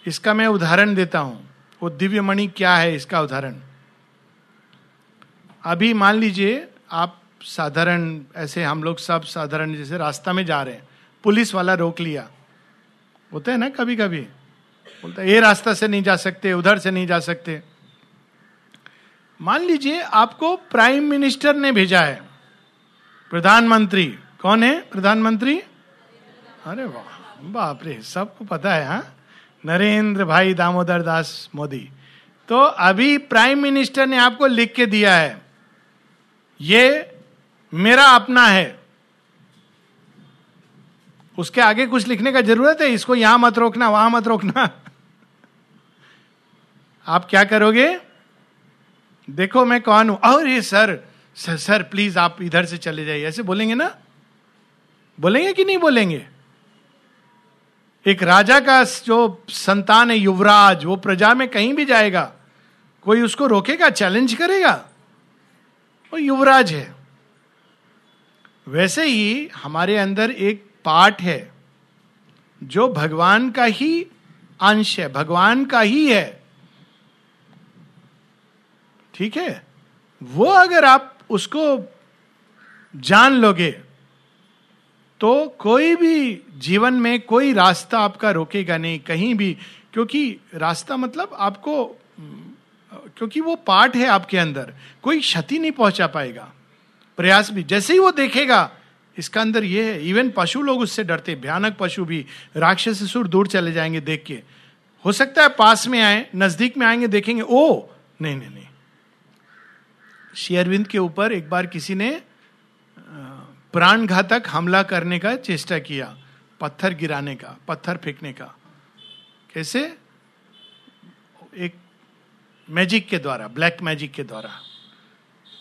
इसका मैं उदाहरण देता हूं। वो दिव्य मणि क्या है इसका उदाहरण। अभी मान लीजिए आप साधारण, ऐसे हम लोग सब साधारण जैसे रास्ता में जा रहे हैं, पुलिस वाला रोक लिया, होता है ना कभी कभी, बोलता है ये रास्ता से नहीं जा सकते, उधर से नहीं जा सकते। मान लीजिए आपको प्राइम मिनिस्टर ने भेजा है, प्रधानमंत्री। कौन है प्रधानमंत्री? अरे वाह, बाप रे, सबको पता है। हाँ, नरेंद्र भाई दामोदर दास मोदी। तो अभी प्राइम मिनिस्टर ने आपको लिख के दिया है, ये मेरा अपना है। उसके आगे कुछ लिखने का जरूरत है? इसको यहां मत रोकना, वहां मत रोकना। आप क्या करोगे? देखो मैं कौन हूं। अरे सर, सर सर प्लीज आप इधर से चले जाइए, ऐसे बोलेंगे ना? बोलेंगे कि नहीं बोलेंगे? एक राजा का जो संतान है, युवराज, वो प्रजा में कहीं भी जाएगा, कोई उसको रोकेगा, चैलेंज करेगा? वो युवराज है। वैसे ही हमारे अंदर एक पार्ट है जो भगवान का ही अंश है, भगवान का ही है। ठीक है, वो अगर आप उसको जान लोगे तो कोई भी जीवन में कोई रास्ता आपका रोकेगा नहीं कहीं भी। क्योंकि रास्ता मतलब आपको, क्योंकि वो पार्ट है आपके अंदर, कोई क्षति नहीं पहुंचा पाएगा, प्रयास भी। जैसे ही वो देखेगा इसका अंदर ये है, इवन पशु लोग उससे डरते, भयानक पशु भी, राक्षस असुर दूर चले जाएंगे देख के। हो सकता है पास में आए, नजदीक में आएंगे, देखेंगे, ओ नहीं नहीं नहीं। श्री अरविंद के ऊपर एक बार किसी ने प्राण घातक हमला करने का चेष्टा किया, पत्थर गिराने का, पत्थर फेंकने का। कैसे? एक मैजिक के द्वारा, ब्लैक मैजिक के द्वारा।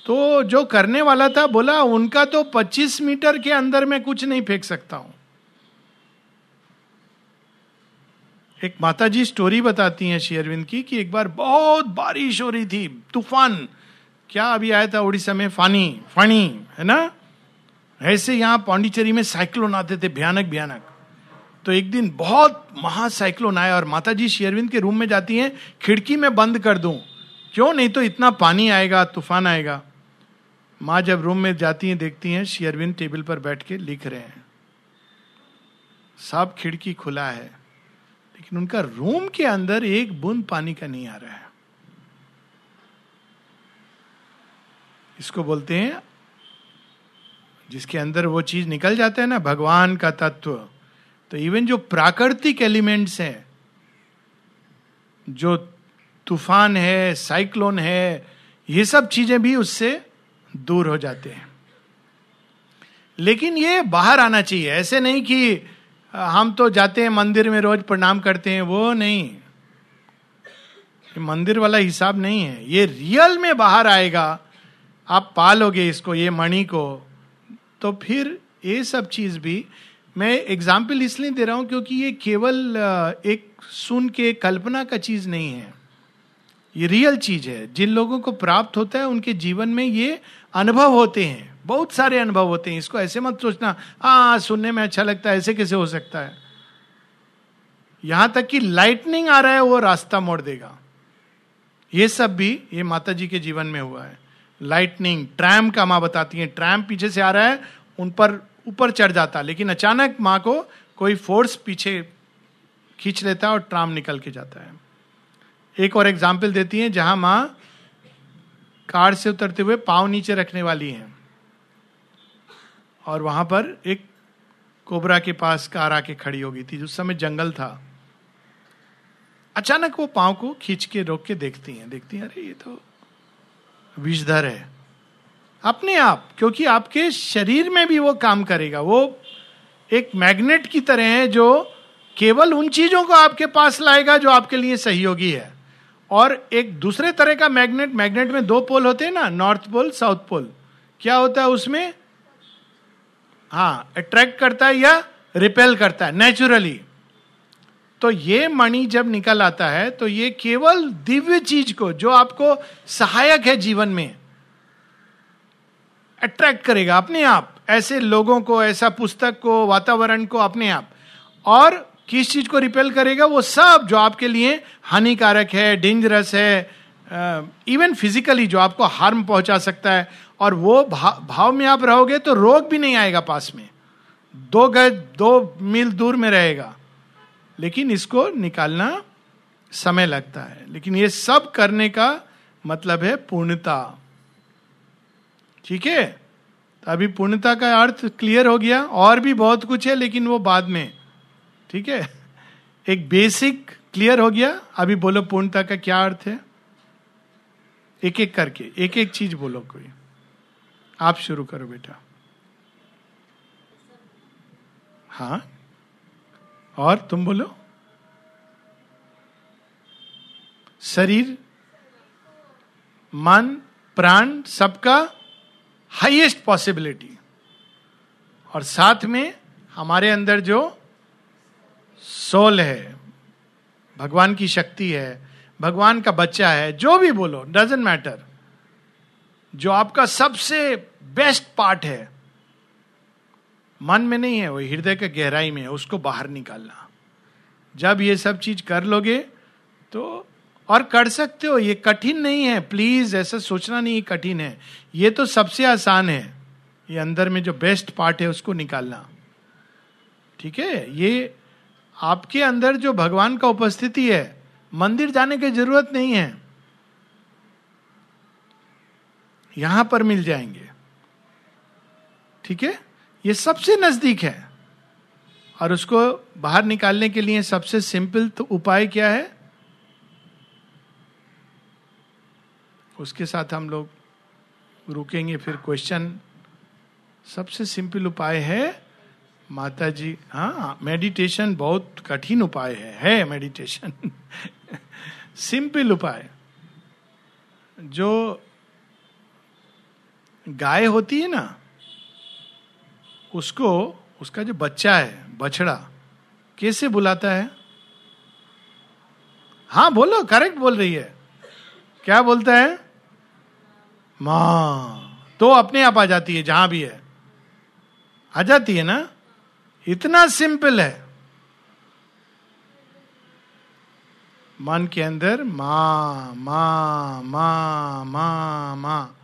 तो जो करने वाला था बोला उनका तो पच्चीस मीटर के अंदर में कुछ नहीं फेंक सकता हूं। एक माताजी स्टोरी बताती हैं श्री अरविंद की कि एक बार बहुत बारिश हो रही थी, तूफान, क्या अभी आया था उड़ीसा में फानी, फानी है ना, ऐसे यहां पांडिचेरी में साइक्लोन आते थे भयानक भयानक। तो एक दिन बहुत महासाइक्लोन आया और माताजी श्री अरविंद के रूम में जाती हैं, खिड़की में बंद कर दूं क्यों, नहीं तो इतना पानी आएगा, तूफान आएगा। माँ जब रूम में जाती हैं, देखती हैं श्री अरविंद टेबल पर बैठ के लिख रहे हैं, सब खिड़की खुला है, लेकिन उनका रूम के अंदर एक बूंद पानी का नहीं आ रहा है। इसको बोलते हैं, जिसके अंदर वो चीज निकल जाता है ना, भगवान का तत्व। तो इवन जो प्राकृतिक एलिमेंट्स हैं, जो तूफान है, साइक्लोन है, ये सब चीजें भी उससे दूर हो जाते हैं। लेकिन ये बाहर आना चाहिए, ऐसे नहीं कि हम तो जाते हैं मंदिर में रोज प्रणाम करते हैं, वो नहीं, ये मंदिर वाला हिसाब नहीं है। ये रियल में बाहर आएगा, आप पालोगे इसको, ये मणि को, तो फिर ये सब चीज भी। मैं एग्जाम्पल इसलिए दे रहा हूं क्योंकि ये केवल एक सुन के कल्पना का चीज नहीं है, ये रियल चीज है। जिन लोगों को प्राप्त होता है उनके जीवन में ये अनुभव होते हैं, बहुत सारे अनुभव होते हैं। इसको ऐसे मत सोचना, हाँ सुनने में अच्छा लगता है, ऐसे कैसे हो सकता है। यहां तक कि लाइटनिंग आ रहा है वो रास्ता मोड़ देगा, ये सब भी ये माताजी के जीवन में हुआ है। लाइटनिंग, ट्रैम का, माँ बताती है ट्रैम पीछे से आ रहा है, उन पर ऊपर चढ़ जाता, लेकिन अचानक माँ को कोई फोर्स पीछे खींच लेता है और ट्राम निकल के जाता है। एक और एग्जाम्पल देती हैं जहां माँ कार से उतरते हुए पांव नीचे रखने वाली हैं और वहां पर एक कोबरा के पास कार आके खड़ी हो गई थी, उस समय जंगल था। अचानक वो पांव को खींच के रोक के देखती हैं, देखती हैं अरे ये तो विषधर है, अपने आप, क्योंकि आपके शरीर में भी वो काम करेगा। वो एक मैग्नेट की तरह है जो केवल उन चीजों को आपके पास लाएगा जो आपके लिए सहयोगी है। और एक दूसरे तरह का मैग्नेट, मैग्नेट में दो पोल होते हैं ना, नॉर्थ पोल साउथ पोल, क्या होता है उसमें, हाँ, अट्रैक्ट करता है या रिपेल करता है नेचुरली। तो ये मणि जब निकल आता है तो ये केवल दिव्य चीज को जो आपको सहायक है जीवन में अट्रैक्ट करेगा अपने आप, ऐसे लोगों को, ऐसा पुस्तक को, वातावरण को अपने आप। और किस चीज को रिपेल करेगा, वो सब जो आपके लिए हानिकारक है, डेंजरस है, इवन फिजिकली जो आपको हार्म पहुंचा सकता है। और वो भाव, भाव में आप रहोगे तो रोग भी नहीं आएगा पास में, दो गज दो मील दूर में रहेगा। लेकिन इसको निकालना समय लगता है। लेकिन ये सब करने का मतलब है पूर्णता। ठीक है, तो अभी पूर्णता का अर्थ क्लियर हो गया। और भी बहुत कुछ है लेकिन वो बाद में, ठीक है, एक बेसिक क्लियर हो गया। अभी बोलो पूर्णता का क्या अर्थ है, एक एक करके एक एक चीज बोलो। कोई आप शुरू करो बेटा। हाँ, और तुम बोलो। शरीर, मन, प्राण, सबका हाईएस्ट पॉसिबिलिटी, और साथ में हमारे अंदर जो सोल है, भगवान की शक्ति है, भगवान का बच्चा है, जो भी बोलो डजंट मैटर, जो आपका सबसे बेस्ट पार्ट है। मन में नहीं है, वो हृदय के गहराई में है, उसको बाहर निकालना। जब ये सब चीज कर लोगे तो, और कर सकते हो, ये कठिन नहीं है, प्लीज ऐसा सोचना नहीं कठिन है, ये तो सबसे आसान है। ये अंदर में जो बेस्ट पार्ट है उसको निकालना, ठीक है। ये आपके अंदर जो भगवान का उपस्थिति है, मंदिर जाने की जरूरत नहीं है, यहां पर मिल जाएंगे, ठीक है। ये सबसे नजदीक है। और उसको बाहर निकालने के लिए सबसे सिंपल तो उपाय क्या है, उसके साथ हम लोग रुकेंगे फिर क्वेश्चन। सबसे सिंपल उपाय है माता जी, हाँ, मेडिटेशन बहुत कठिन उपाय है, है मेडिटेशन सिंपल उपाय। जो गाय होती है ना, उसको, उसका जो बच्चा है, बछड़ा, कैसे बुलाता है? हाँ बोलो, करेक्ट बोल रही है। क्या बोलता है? माँ। तो अपने आप आ जाती है, जहां भी है आ जाती है ना, इतना सिंपल है। मन के अंदर माँ माँ माँ माँ माँ।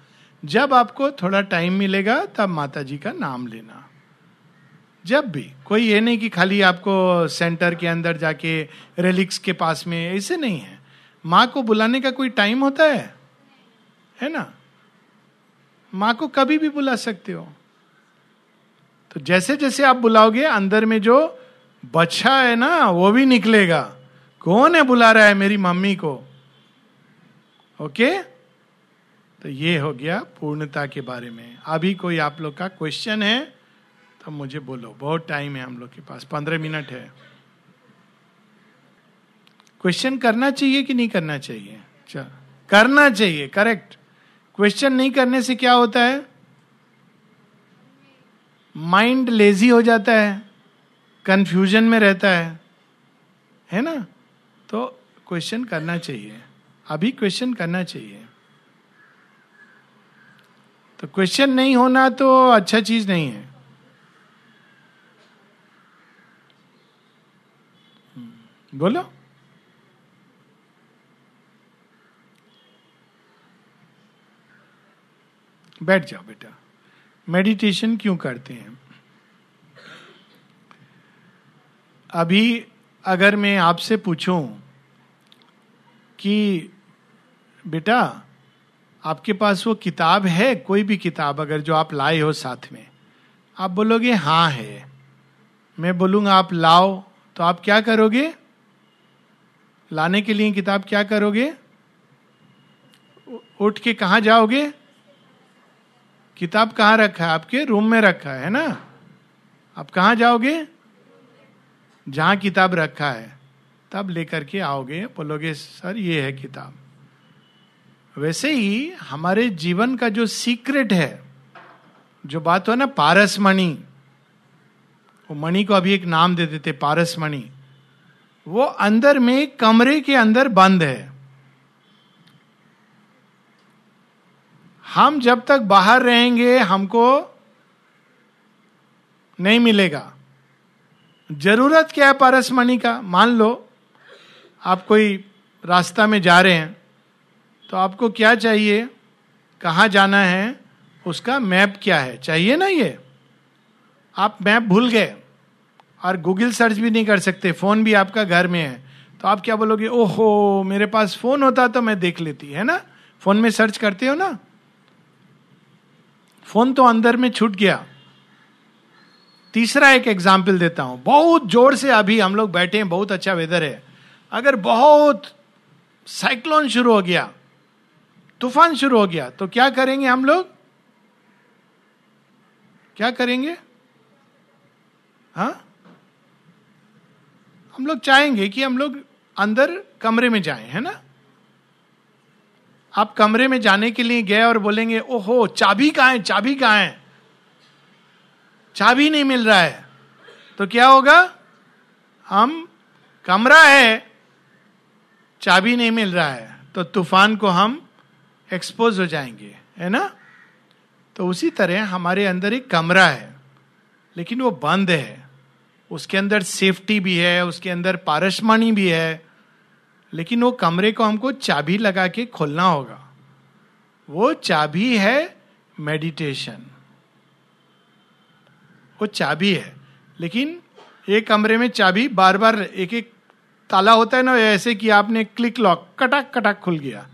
जब आपको थोड़ा टाइम मिलेगा तब माता जी का नाम लेना, जब भी। कोई ये नहीं कि खाली आपको सेंटर के अंदर जाके रिलिक्स के पास में, ऐसे नहीं है। माँ को बुलाने का कोई टाइम होता है, है ना? माँ को कभी भी बुला सकते हो। तो जैसे जैसे आप बुलाओगे, अंदर में जो बच्चा है ना वो भी निकलेगा, कौन है बुला रहा है मेरी मम्मी को। ओके, तो ये हो गया पूर्णता के बारे में। अभी कोई आप लोग का क्वेश्चन है तो मुझे बोलो, बहुत टाइम है हम लोग के पास, पंद्रह मिनट है। क्वेश्चन करना चाहिए कि नहीं करना चाहिए? चल, करना चाहिए, करेक्ट। क्वेश्चन नहीं करने से क्या होता है? माइंड लेजी हो जाता है, कंफ्यूजन में रहता है, है ना? तो क्वेश्चन करना चाहिए, अभी क्वेश्चन करना चाहिए। तो क्वेश्चन नहीं होना तो अच्छा चीज नहीं है। बोलो, बैठ जाओ बेटा। मेडिटेशन क्यों करते हैं? अभी अगर मैं आपसे पूछूं कि बेटा आपके पास वो किताब है, कोई भी किताब अगर जो आप लाए हो साथ में, आप बोलोगे हाँ है। मैं बोलूँगा आप लाओ, तो आप क्या करोगे? लाने के लिए किताब क्या करोगे? उठ के कहाँ जाओगे? किताब कहाँ रखा है? आपके रूम में रखा है ना? आप कहाँ जाओगे? जहाँ किताब रखा है तब लेकर के आओगे, बोलोगे सर ये है किताब। वैसे ही हमारे जीवन का जो सीक्रेट है, जो बात हो ना पारस मणि, वो मणि को अभी एक नाम दे देते पारस मणि, वो अंदर में कमरे के अंदर बंद है। हम जब तक बाहर रहेंगे हमको नहीं मिलेगा। जरूरत क्या है पारस मणि का? मान लो आप कोई रास्ता में जा रहे हैं तो आपको क्या चाहिए, कहाँ जाना है, उसका मैप क्या है, चाहिए ना। ये आप मैप भूल गए और गूगल सर्च भी नहीं कर सकते, फोन भी आपका घर में है, तो आप क्या बोलोगे, ओहो मेरे पास फोन होता तो मैं देख लेती, है ना। फोन में सर्च करते हो ना, फोन तो अंदर में छूट गया। तीसरा एक एग्जाम्पल देता हूं, बहुत जोर से अभी हम लोग बैठे हैं, बहुत अच्छा वेदर है, अगर बहुत साइक्लोन शुरू हो गया, तूफान शुरू हो गया, तो क्या करेंगे हम लोग, क्या करेंगे? हाँ, हम लोग चाहेंगे कि हम लोग अंदर कमरे में जाएं, है ना। आप कमरे में जाने के लिए गए और बोलेंगे, ओहो चाबी कहाँ है, चाबी कहाँ है, चाबी नहीं मिल रहा है, तो क्या होगा, हम कमरा है चाबी नहीं मिल रहा है, तो तूफान को हम एक्सपोज हो जाएंगे, है ना। तो उसी तरह हमारे अंदर एक कमरा है लेकिन वो बंद है, उसके अंदर सेफ्टी भी है, उसके अंदर पारसमणि भी है, लेकिन वो कमरे को हमको चाबी लगा के खोलना होगा। वो चाबी है मेडिटेशन, वो चाबी है। लेकिन एक कमरे में चाबी बार बार, एक एक ताला होता है ना, ऐसे कि आपने क्लिक लॉक कटाक कटाक खुल गया।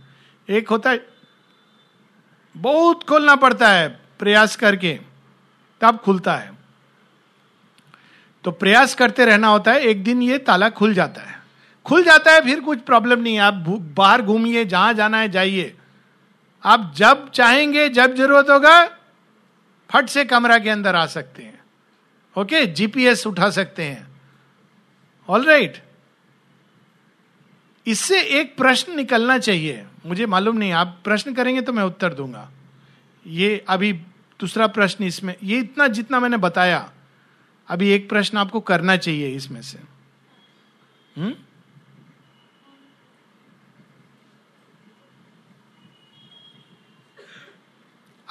एक होता है बहुत खोलना पड़ता है प्रयास करके तब खुलता है, तो प्रयास करते रहना होता है, एक दिन ये ताला खुल जाता है, खुल जाता है, फिर कुछ प्रॉब्लम नहीं है। आप बाहर घूमिए, जहां जाना है जाइए, आप जब चाहेंगे जब जरूरत होगा फट से कमरा के अंदर आ सकते हैं। ओके, जीपीएस उठा सकते हैं, ऑलराइट। इससे एक प्रश्न निकलना चाहिए, मुझे मालूम नहीं, आप प्रश्न करेंगे तो मैं उत्तर दूंगा। ये अभी दूसरा प्रश्न इसमें, ये इतना जितना मैंने बताया, अभी एक प्रश्न आपको करना चाहिए इसमें से। हम्म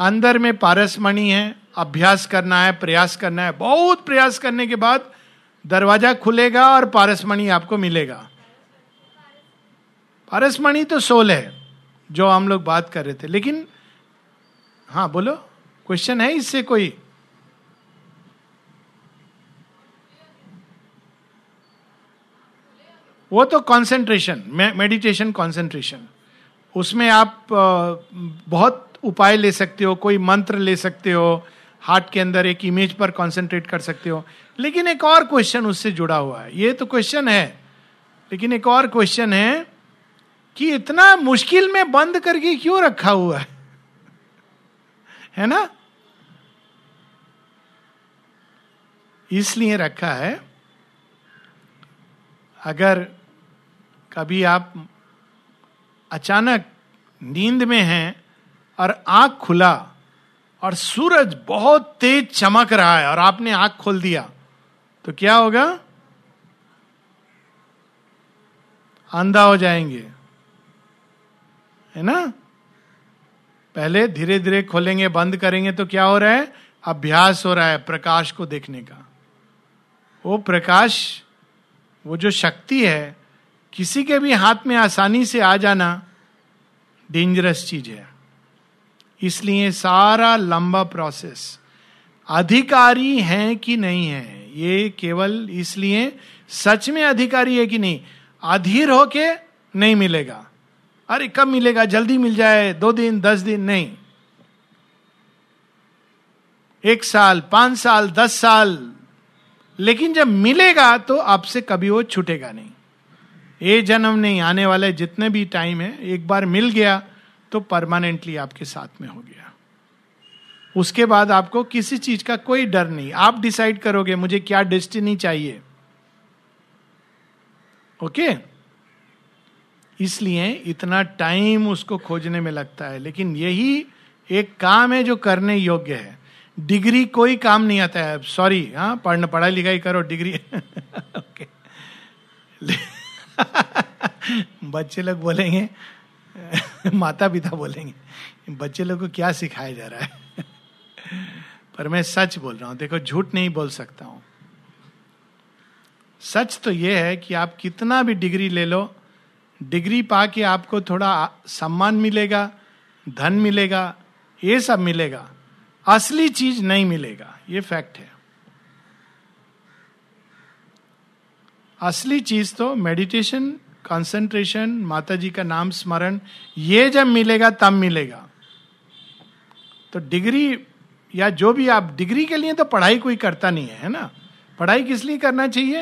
अंदर में पारसमणि है, अभ्यास करना है, प्रयास करना है, बहुत प्रयास करने के बाद दरवाजा खुलेगा और पारसमणि आपको मिलेगा। पारसमणि तो सोल है जो हम लोग बात कर रहे थे। लेकिन हाँ बोलो, क्वेश्चन है इससे कोई? वो तो कंसंट्रेशन, मेडिटेशन कंसंट्रेशन, उसमें आप बहुत उपाय ले सकते हो, कोई मंत्र ले सकते हो, हार्ट के अंदर एक इमेज पर कंसंट्रेट कर सकते हो। लेकिन एक और क्वेश्चन उससे जुड़ा हुआ है, ये तो क्वेश्चन है, लेकिन एक और क्वेश्चन है कि इतना मुश्किल में बंद करके क्यों रखा हुआ है, है ना। इसलिए रखा है, अगर कभी आप अचानक नींद में हैं और आंख खुला और सूरज बहुत तेज चमक रहा है और आपने आंख खोल दिया, तो क्या होगा, अंधा हो जाएंगे, है ना। पहले धीरे धीरे खोलेंगे, बंद करेंगे, तो क्या हो रहा है, अभ्यास हो रहा है प्रकाश को देखने का। वो प्रकाश, वो जो शक्ति है, किसी के भी हाथ में आसानी से आ जाना डेंजरस चीज है। इसलिए सारा लंबा प्रोसेस, अधिकारी हैं कि नहीं है, ये केवल इसलिए, सच में अधिकारी है कि नहीं, अधीर होके नहीं मिलेगा, अरे कब मिलेगा, जल्दी मिल जाए, दो दिन दस दिन नहीं, एक साल पांच साल दस साल, लेकिन जब मिलेगा तो आपसे कभी वो छूटेगा नहीं। ये जन्म नहीं, आने वाले जितने भी टाइम है, एक बार मिल गया तो परमानेंटली आपके साथ में हो गया। उसके बाद आपको किसी चीज का कोई डर नहीं, आप डिसाइड करोगे मुझे क्या डेस्टिनी चाहिए. Okay okay? इसलिए इतना टाइम उसको खोजने में लगता है, लेकिन यही एक काम है जो करने योग्य है. डिग्री कोई काम नहीं आता है, सॉरी. हाँ, पढ़ना पढ़ाई लिखाई करो, डिग्री ओके बच्चे लोग बोलेंगे माता पिता बोलेंगे बच्चे लोग को क्या सिखाया जा रहा है पर मैं सच बोल रहा हूं, देखो झूठ नहीं बोल सकता हूं. सच तो ये है कि आप कितना भी डिग्री ले लो, डिग्री पाके आपको थोड़ा सम्मान मिलेगा, धन मिलेगा, ये सब मिलेगा, असली चीज नहीं मिलेगा. ये फैक्ट है. असली चीज तो मेडिटेशन, कंसंट्रेशन, माता जी का नाम स्मरण, ये जब मिलेगा तब मिलेगा. तो डिग्री या जो भी आप, डिग्री के लिए तो पढ़ाई कोई करता नहीं है, है ना. पढ़ाई किस लिए करना चाहिए?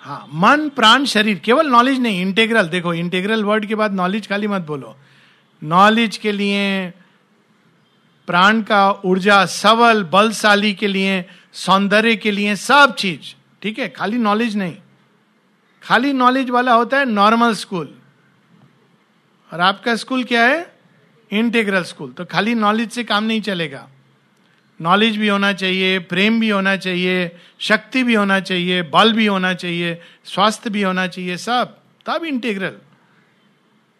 हाँ, मन, प्राण, शरीर. केवल नॉलेज नहीं, इंटीग्रल. देखो इंटीग्रल वर्ड के बाद नॉलेज खाली मत बोलो. नॉलेज के लिए, प्राण का ऊर्जा, सबल, बलशाली के लिए, सौंदर्य के लिए, सब चीज. ठीक है, खाली नॉलेज नहीं. खाली नॉलेज वाला होता है नॉर्मल स्कूल, और आपका स्कूल क्या है? Integral school. तो खाली नॉलेज से काम नहीं चलेगा. नॉलेज भी होना चाहिए, प्रेम भी होना चाहिए, शक्ति भी होना चाहिए, बल भी होना चाहिए, स्वास्थ्य भी होना चाहिए, सब, तब इंटीग्रल.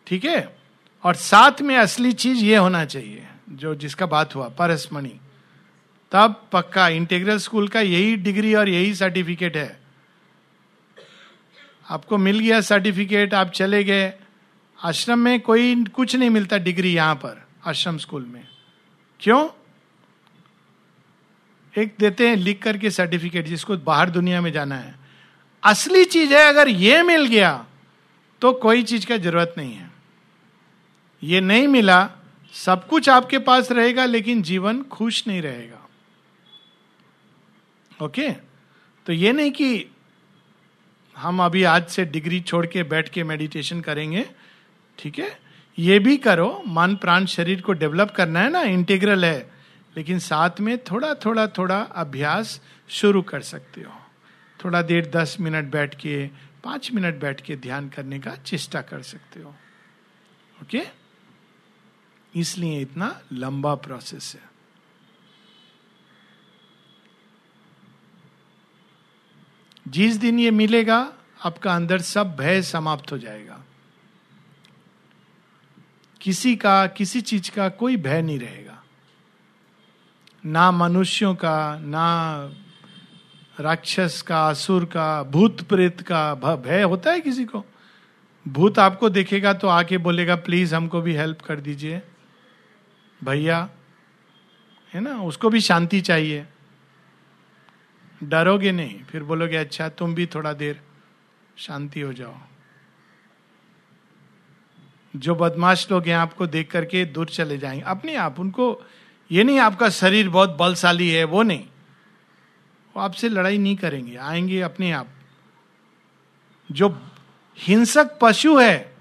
ठीक है, और साथ में असली चीज ये होना चाहिए जो जिसका बात हुआ, परसमणि. तब पक्का इंटीग्रल स्कूल का यही डिग्री और यही सर्टिफिकेट है. आपको मिल गया सर्टिफिकेट, आप चले गए. आश्रम में कोई कुछ नहीं मिलता डिग्री यहां पर, आश्रम स्कूल में. क्यों? एक देते हैं लिख करके सर्टिफिकेट जिसको बाहर दुनिया में जाना है. असली चीज है, अगर ये मिल गया तो कोई चीज का जरूरत नहीं है. ये नहीं मिला, सब कुछ आपके पास रहेगा लेकिन जीवन खुश नहीं रहेगा. ओके, तो ये नहीं कि हम अभी आज से डिग्री छोड़ के बैठ के मेडिटेशन करेंगे. ठीक है, ये भी करो. मन, प्राण, शरीर को डेवलप करना है ना, इंटीग्रल है, लेकिन साथ में थोड़ा थोड़ा थोड़ा अभ्यास शुरू कर सकते हो. थोड़ा देर, दस मिनट बैठ के, पाँच मिनट बैठ के ध्यान करने का चेष्टा कर सकते हो. ओके, इसलिए इतना लंबा प्रोसेस है. जिस दिन ये मिलेगा, आपका अंदर सब भय समाप्त हो जाएगा. किसी का, किसी चीज का कोई भय नहीं रहेगा, ना मनुष्यों का, ना राक्षस का, असुर का, भूत प्रेत का. भय होता है किसी को? भूत आपको देखेगा तो आके बोलेगा प्लीज हमको भी हेल्प कर दीजिए भैया, है ना. उसको भी शांति चाहिए. डरोगे नहीं, फिर बोलोगे अच्छा तुम भी थोड़ा देर शांति हो जाओ. जो बदमाश लोग हैं आपको देख करके दूर चले जाएंगे अपने आप. उनको ये नहीं आपका शरीर बहुत बलशाली है, वो नहीं, वो आपसे लड़ाई नहीं करेंगे, आएंगे अपने आप. जो हिंसक पशु है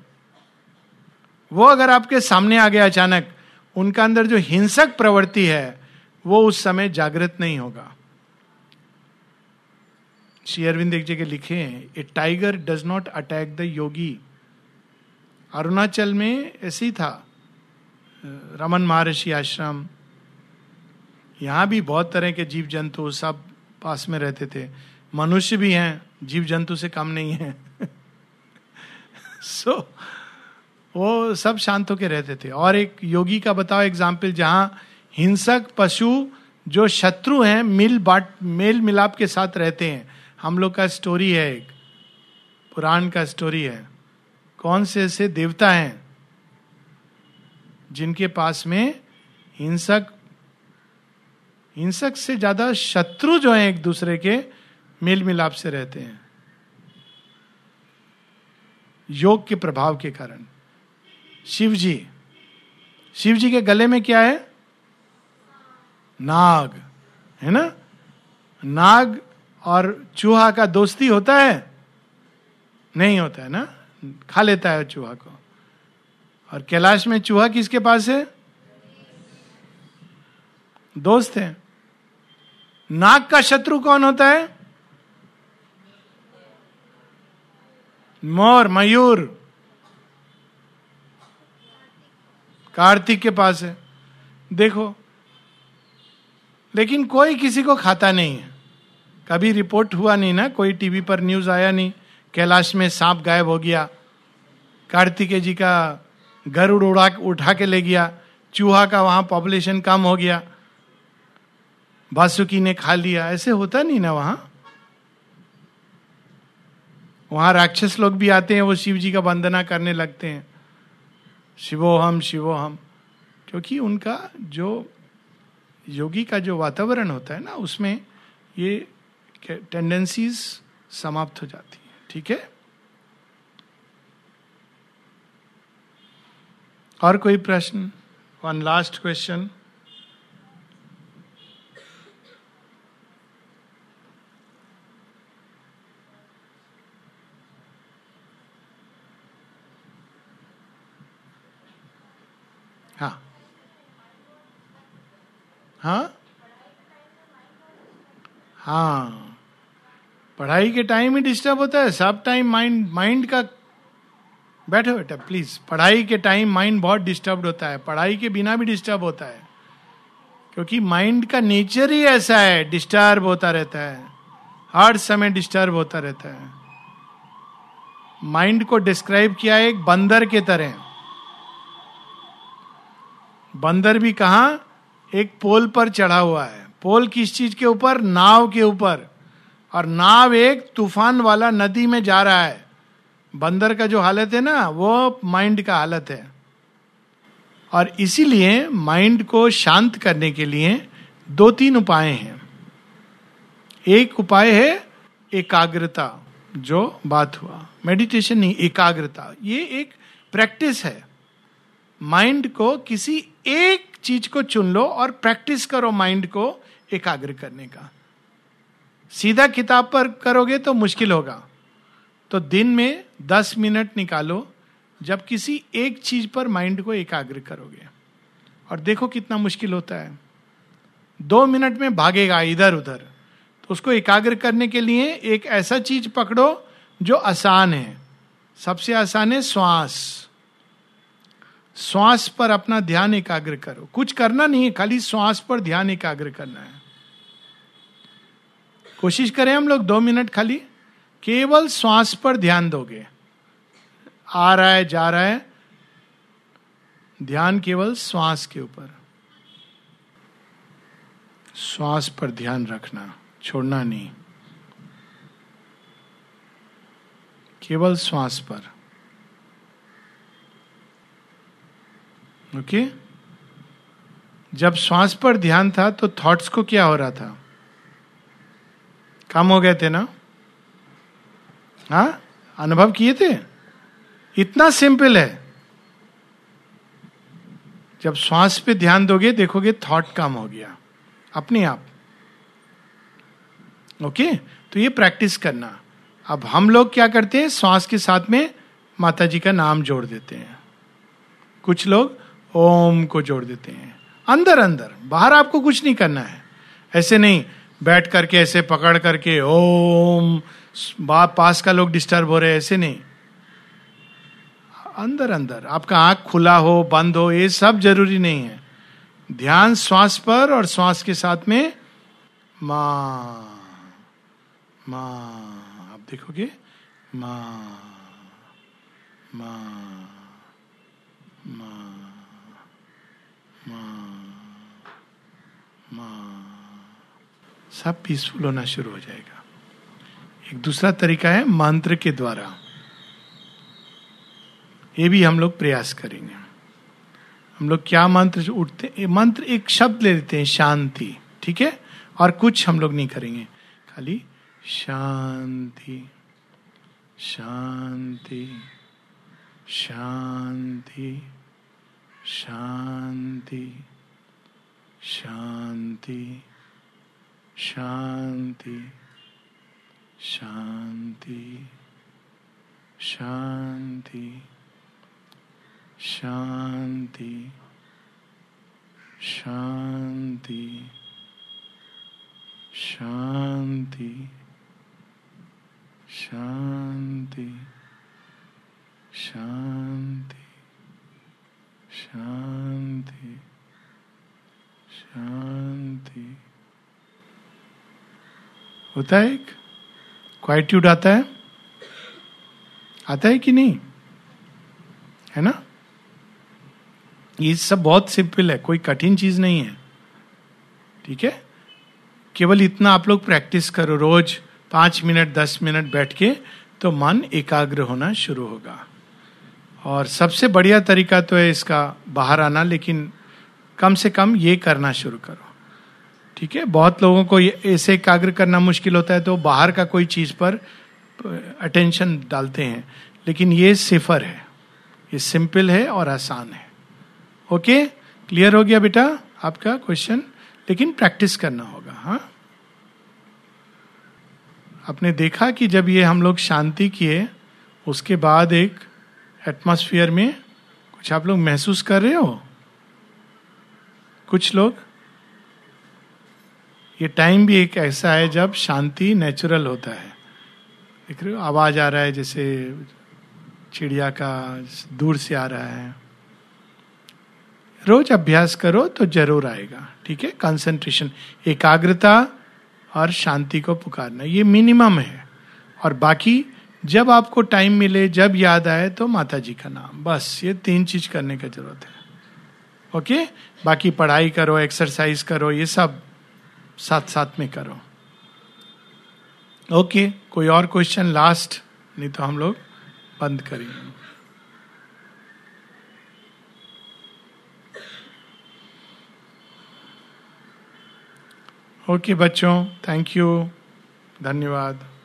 वो अगर आपके सामने आ गया अचानक, उनका अंदर जो हिंसक प्रवृत्ति है वो उस समय जागृत नहीं होगा. श्री अरविंद एक जगह लिखे हैं, a tiger does not attack the yogi. Arunachal में ऐसे ही था, रमन महर्षि आश्रम. यहाँ भी बहुत तरह के जीव जंतु सब पास में रहते थे. मनुष्य भी हैं, जीव जंतु से कम नहीं है. सो so, वो सब शांत होके रहते थे. और एक योगी का बताओ एग्जाम्पल जहाँ हिंसक पशु जो शत्रु हैं मिल बाट मेल मिलाप के साथ रहते हैं. हम लोग का स्टोरी है, एक पुराण का स्टोरी है. कौन से ऐसे देवता हैं जिनके पास में हिंसक हिंसक से ज्यादा शत्रु जो हैं एक दूसरे के मेल मिलाप से रहते हैं, योग के प्रभाव के कारण. शिव जी, शिव जी के गले में क्या है? नाग है ना. नाग और चूहा का दोस्ती होता है? नहीं होता है ना, खा लेता है चूहा को. और कैलाश में चूहा किसके पास है? दोस्त हैं। नाग का शत्रु कौन होता है? मोर, मयूर। कार्तिक के पास है, देखो। लेकिन कोई किसी को खाता नहीं है, कभी रिपोर्ट हुआ नहीं ना, कोई टीवी पर न्यूज आया नहीं, कैलाश में सांप गायब हो गया, कार्तिकेय जी का गरुड़ उड़ा उठा के ले गया, चूहा का वहां पॉपुलेशन कम हो गया, बासुकी ने खा लिया, ऐसे होता नहीं ना। वहां वहां राक्षस लोग भी आते हैं, वो शिव जी का वंदना करने लगते हैं, शिवोहम शिवोहम, क्योंकि उनका जो योगी का जो वातावरण होता है ना, उसमें ये टेंडेंसीज समाप्त हो जाती हैं। ठीक है, और कोई प्रश्न? One last question. हाँ हाँ हाँ पढ़ाई के टाइम ही डिस्टर्ब होता है सब टाइम। माइंड माइंड का बैठो बेटा प्लीज, पढ़ाई के टाइम माइंड बहुत डिस्टर्ब होता है, पढ़ाई के बिना भी डिस्टर्ब होता है, क्योंकि माइंड का नेचर ही ऐसा है, डिस्टर्ब होता रहता है, हर समय डिस्टर्ब होता रहता है। माइंड को डिस्क्राइब किया है एक बंदर के तरह। बंदर भी कहाँ, एक पोल पर चढ़ा हुआ है। पोल किस चीज के ऊपर? नाव के ऊपर। और नाव एक तूफान वाला नदी में जा रहा है। बंदर का जो हालत है ना, वो माइंड का हालत है। और इसीलिए माइंड को शांत करने के लिए दो तीन उपाय हैं। एक उपाय है एकाग्रता, जो बात हुआ, मेडिटेशन नहीं, एकाग्रता। ये एक प्रैक्टिस है। माइंड को किसी एक चीज को चुन लो और प्रैक्टिस करो माइंड को एकाग्र करने का। सीधा किताब पर करोगे तो मुश्किल होगा, तो दिन में दस मिनट निकालो जब किसी एक चीज पर माइंड को एकाग्र करोगे, और देखो कितना मुश्किल होता है। दो मिनट में भागेगा इधर उधर। तो उसको एकाग्र करने के लिए एक ऐसा चीज पकड़ो जो आसान है। सबसे आसान है श्वास। श्वास पर अपना ध्यान एकाग्र करो, कुछ करना नहीं है, खाली श्वास पर ध्यान एकाग्र करना है। कोशिश करें हम लोग दो मिनट खाली केवल श्वास पर ध्यान दोगे, आ रहा है जा रहा है, ध्यान केवल श्वास के ऊपर। श्वास पर ध्यान रखना, छोड़ना नहीं, केवल श्वास पर। Okay okay? जब श्वास पर ध्यान था तो थॉट्स को क्या हो रहा था? कम हो गए थे ना? हाँ, अनुभव किए थे? इतना सिंपल है। जब श्वास पे ध्यान दोगे देखोगे थॉट कम हो गया अपने आप। Okay okay? तो ये प्रैक्टिस करना। अब हम लोग क्या करते हैं, श्वास के साथ में माता जी का नाम जोड़ देते हैं, कुछ लोग ओम को जोड़ देते हैं, अंदर अंदर। बाहर आपको कुछ नहीं करना है, ऐसे नहीं बैठ करके ऐसे पकड़ करके ओम, पास का लोग डिस्टर्ब हो रहे हैं, ऐसे नहीं। अंदर अंदर आपका आंख खुला हो बंद हो ये सब जरूरी नहीं है। ध्यान श्वास पर और श्वास के साथ में माँ माँ, आप देखोगे माँ माँ माँ माँ माँ, सब पीसफुल होना शुरू हो जाएगा। एक दूसरा तरीका है मंत्र के द्वारा, ये भी हम लोग प्रयास करेंगे। हम लोग क्या मंत्र उठते, मंत्र एक शब्द ले लेते हैं, शांति। ठीक है, और कुछ हम लोग नहीं करेंगे, खाली शांति शांति शांति शांति शांति शांति शांति शांति शांति शांति शांति शांति शांति शांति शांति होता है। एक क्वाइट्यूड आता है आता है कि नहीं, है ना। ये सब बहुत सिंपल है, कोई कठिन चीज नहीं है, ठीक है। केवल इतना आप लोग प्रैक्टिस करो, रोज पांच मिनट दस मिनट बैठ के, तो मन एकाग्र होना शुरू होगा। और सबसे बढ़िया तरीका तो है इसका बाहर आना, लेकिन कम से कम ये करना शुरू करो, ठीक है। बहुत लोगों को ऐसे एकाग्र करना मुश्किल होता है, तो बाहर का कोई चीज पर अटेंशन डालते हैं, लेकिन ये सिफर है, ये सिंपल है और आसान है। ओके, क्लियर हो गया बेटा आपका क्वेश्चन, लेकिन प्रैक्टिस करना होगा। हाँ, आपने देखा कि जब ये हम लोग शांति किए, उसके बाद एक एटमॉस्फेयर में कुछ आप लोग महसूस कर रहे हो। कुछ लोग, ये टाइम भी एक ऐसा है जब शांति नेचुरल होता है। देख रहे हो, आवाज आ रहा है जैसे चिड़िया का, दूर से आ रहा है। रोज अभ्यास करो तो जरूर आएगा, ठीक है। कंसंट्रेशन, एकाग्रता और शांति को पुकारना, ये मिनिमम है। और बाकी जब आपको टाइम मिले, जब याद आए, तो माता जी का नाम, बस ये तीन चीज करने का जरूरत है। ओके, बाकी पढ़ाई करो, एक्सरसाइज करो, ये सब साथ साथ में करो। ओके, कोई और क्वेश्चन लास्ट, नहीं तो हम लोग बंद करेंगे। ओके okay, बच्चों, थैंक यू, धन्यवाद।